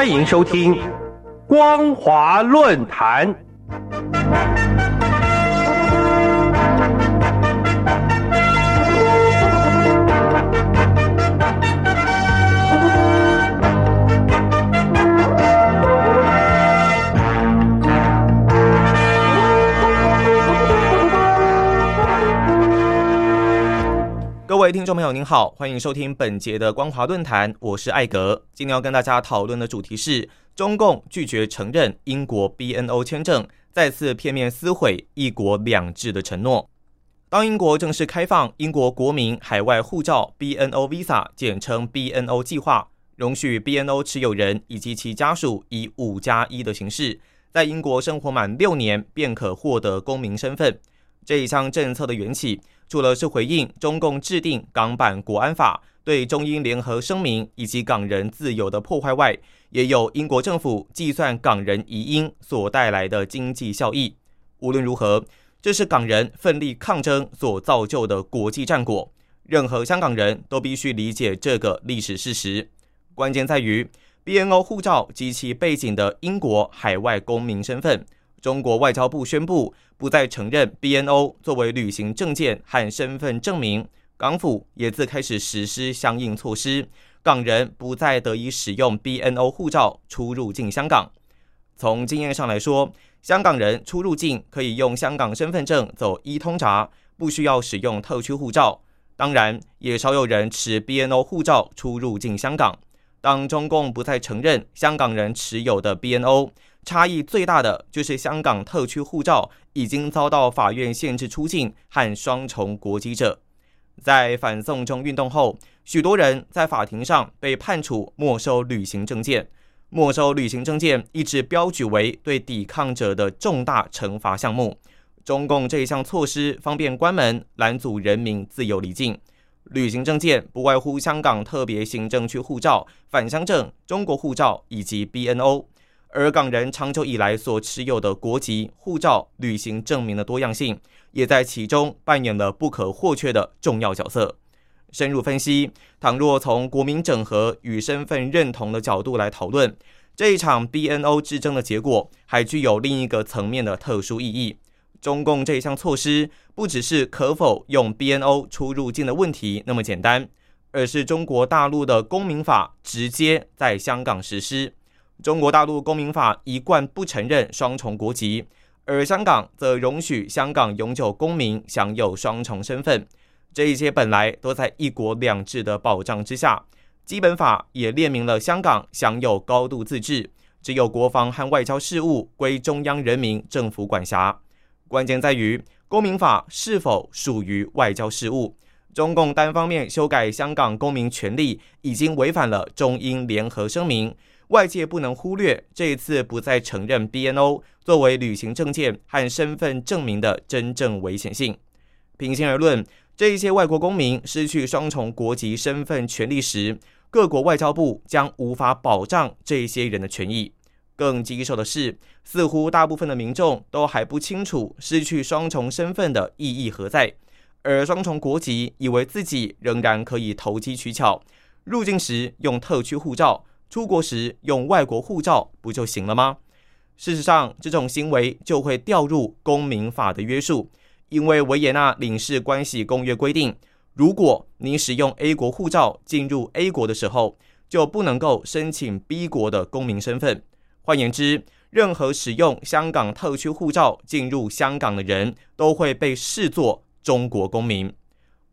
欢迎收听《光华论坛》。各位听众朋友您好，欢迎收听本节的光华论坛，我是艾格。今天要跟大家讨论的主题是中共拒绝承认英国 BNO 签证，再次片面撕毁一国两制的承诺。当英国正式开放英国国民海外护照 BNO Visa 简称 BNO 计划，容许 BNO 持有人以及其家属以5+1的形式在英国生活满6年便可获得公民身份。这一项政策的缘起，除了是回应中共制定港版国安法对中英联合声明以及港人自由的破坏外，也有英国政府计算港人移英所带来的经济效益。无论如何，这是港人奋力抗争所造就的国际战果，任何香港人都必须理解这个历史事实。关键在于 BNO 护照及其背景的英国海外公民身份。中国外交部宣布不再承认 BNO 作为旅行证件和身份证明，港府也自开始实施相应措施，港人不再得以使用 BNO 护照出入境香港。从经验上来说，香港人出入境可以用香港身份证走一通闸，不需要使用特区护照，当然也少有人持 BNO 护照出入境香港。当中共不再承认香港人持有的 BNO， 差异最大的就是香港特区护照已经遭到法院限制出境和双重国籍者。在反送中运动后，许多人在法庭上被判处没收旅行证件。没收旅行证件一直标举为对抵抗者的重大惩罚项目。中共这一项措施方便关门，拦阻人民自由离境。旅行证件不外乎香港特别行政区护照、返乡证、中国护照以及 BNO， 而港人长久以来所持有的国籍、护照、旅行证明的多样性，也在其中扮演了不可或缺的重要角色。深入分析，倘若从国民整合与身份认同的角度来讨论，这一场 BNO 之争的结果，还具有另一个层面的特殊意义。中共这一项措施不只是可否用 BNO 出入境的问题那么简单，而是中国大陆的公民法直接在香港实施。中国大陆公民法一贯不承认双重国籍，而香港则容许香港永久公民享有双重身份。这一些本来都在一国两制的保障之下，基本法也列明了香港享有高度自治，只有国防和外交事务归中央人民政府管辖。关键在于公民法是否属于外交事务。中共单方面修改香港公民权利，已经违反了中英联合声明。外界不能忽略这一次不再承认 BNO 作为旅行证件和身份证明的真正危险性。平心而论，这一些外国公民失去双重国籍身份权利时，各国外交部将无法保障这一些人的权益。更棘手的是，似乎大部分的民众都还不清楚失去双重身份的意义何在，而双重国籍以为自己仍然可以投机取巧，入境时用特区护照，出国时用外国护照不就行了吗？事实上，这种行为就会掉入公民法的约束，因为维也纳领事关系公约规定，如果你使用 A 国护照进入 A 国的时候，就不能够申请 B 国的公民身份。换言之，任何使用香港特区护照进入香港的人都会被视作中国公民。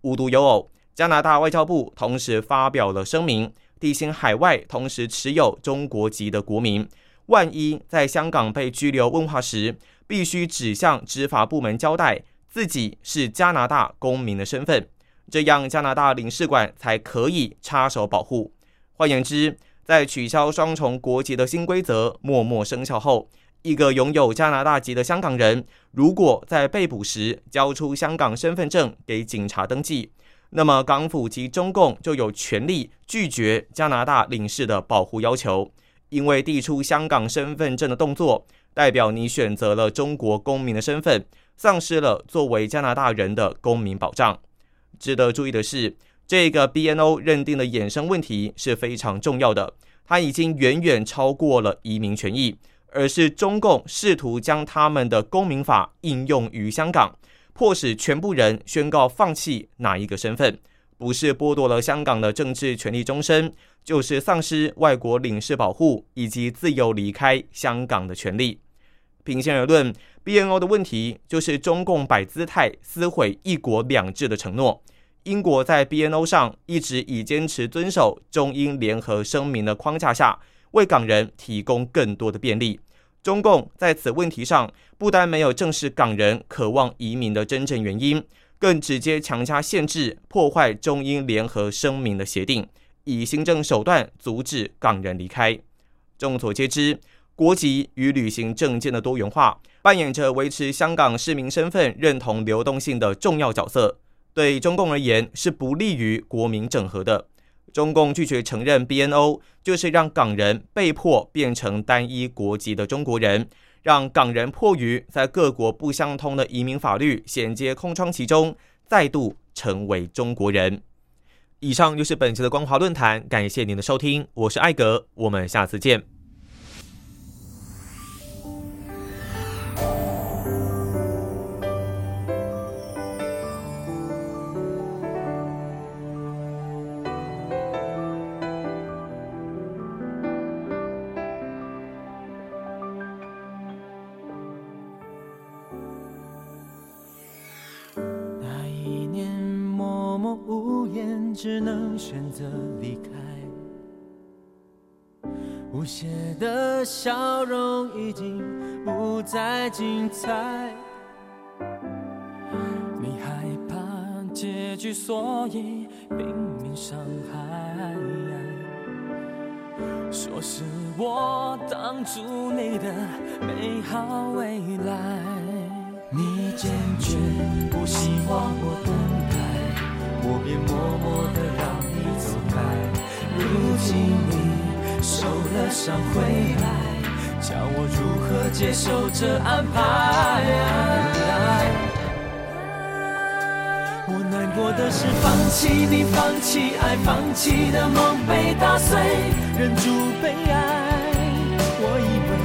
无独有偶，加拿大外交部同时发表了声明，提醒海外同时持有中国籍的国民，万一在香港被拘留问话时，必须指向执法部门交代自己是加拿大公民的身份，这样加拿大领事馆才可以插手保护。换言之，在取消双重国籍的新规则默默生效后，一个拥有加拿大籍的香港人，如果在被捕时交出香港身份证给警察登记，那么港府及中共就有权利拒绝加拿大领事的保护要求，因为递出香港身份证的动作，代表你选择了中国公民的身份，丧失了作为加拿大人的公民保障。值得注意的是，这个 BNO 认定的衍生问题是非常重要的，它已经远远超过了移民权益，而是中共试图将他们的公民法应用于香港，迫使全部人宣告放弃哪一个身份，不是剥夺了香港的政治权利终身，就是丧失外国领事保护以及自由离开香港的权利。平心而论， BNO 的问题就是中共摆姿态撕毁一国两制的承诺。英国在 BNO 上一直以坚持遵守中英联合声明的框架下，为港人提供更多的便利。中共在此问题上不单没有正视港人渴望移民的真正原因，更直接强加限制，破坏中英联合声明的协定，以行政手段阻止港人离开。众所皆知，国籍与旅行证件的多元化扮演着维持香港市民身份认同流动性的重要角色，对中共而言是不利于国民整合的。中共拒绝承认 BNO， 就是让港人被迫变成单一国籍的中国人，让港人迫于在各国不相通的移民法律衔接空窗其中，再度成为中国人。以上就是本期的光华论坛，感谢您的收听，我是艾格，我们下次见。无言，只能选择离开，无邪的笑容已经不再精彩。你害怕结局，所以拼命伤害，说是我挡住你的美好未来。你坚决不希望我等待，我便默默地让你走开。如今你受了伤回来，叫我如何接受这安排？我难过的是放弃你，放弃爱，放弃的梦被打碎，忍住悲哀。我以为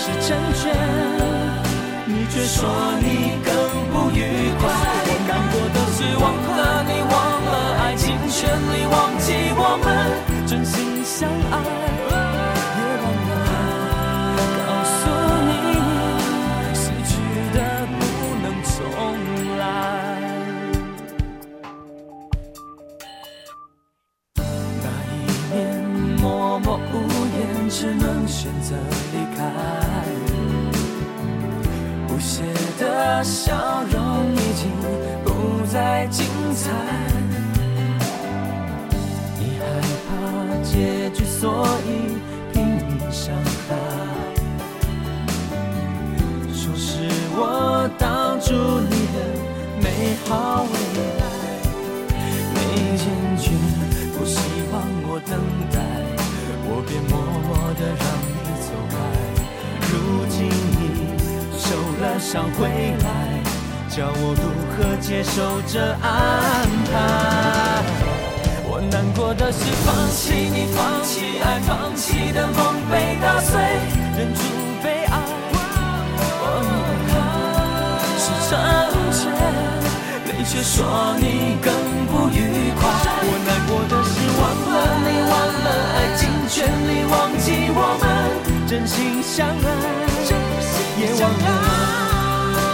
是成全，你却说你更不愉快。我难过的是忘了你，忘了爱情，全力忘记我们真心相爱，也忘了告诉你失去的不能重来。那一年默默无言，只能选择离开，无邪的笑容已经不再精彩。你害怕结局，所以拼命伤害，说是我挡住你的美好未来。你坚决不希望我等待，我便默默地让你走开。如今你受了伤回来，叫我如何接受这安排？我难过的是放弃你，放弃爱，放弃的梦被打碎，忍住悲哀。我以为是成全，你却说你更不愉快。我难过的是忘了你，忘了爱情，全力忘记我们真心相爱，也忘了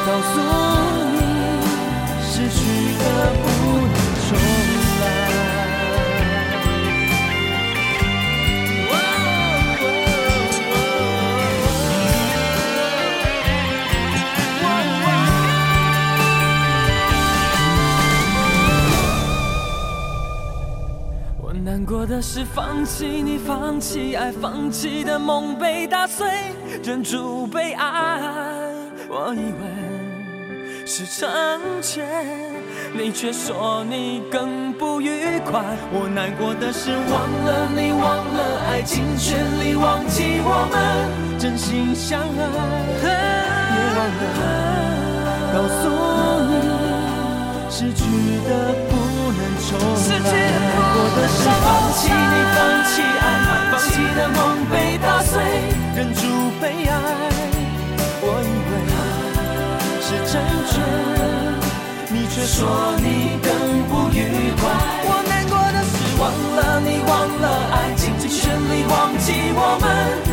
告诉你失去的不能重来。我难过的是放弃你，放弃爱，放弃的梦被打碎，忍住悲哀。我以为是成全，你却说你更不愉快。我难过的是忘了你，忘了爱情，全力忘记我们真心相爱，也忘了告诉你失去的不能重来。我难过的是放弃你，放弃爱，你的梦被打碎，忍住悲哀，我以为是真正，你却说你更不愉快。我难过的是忘了你，忘了爱，尽全力忘记我们。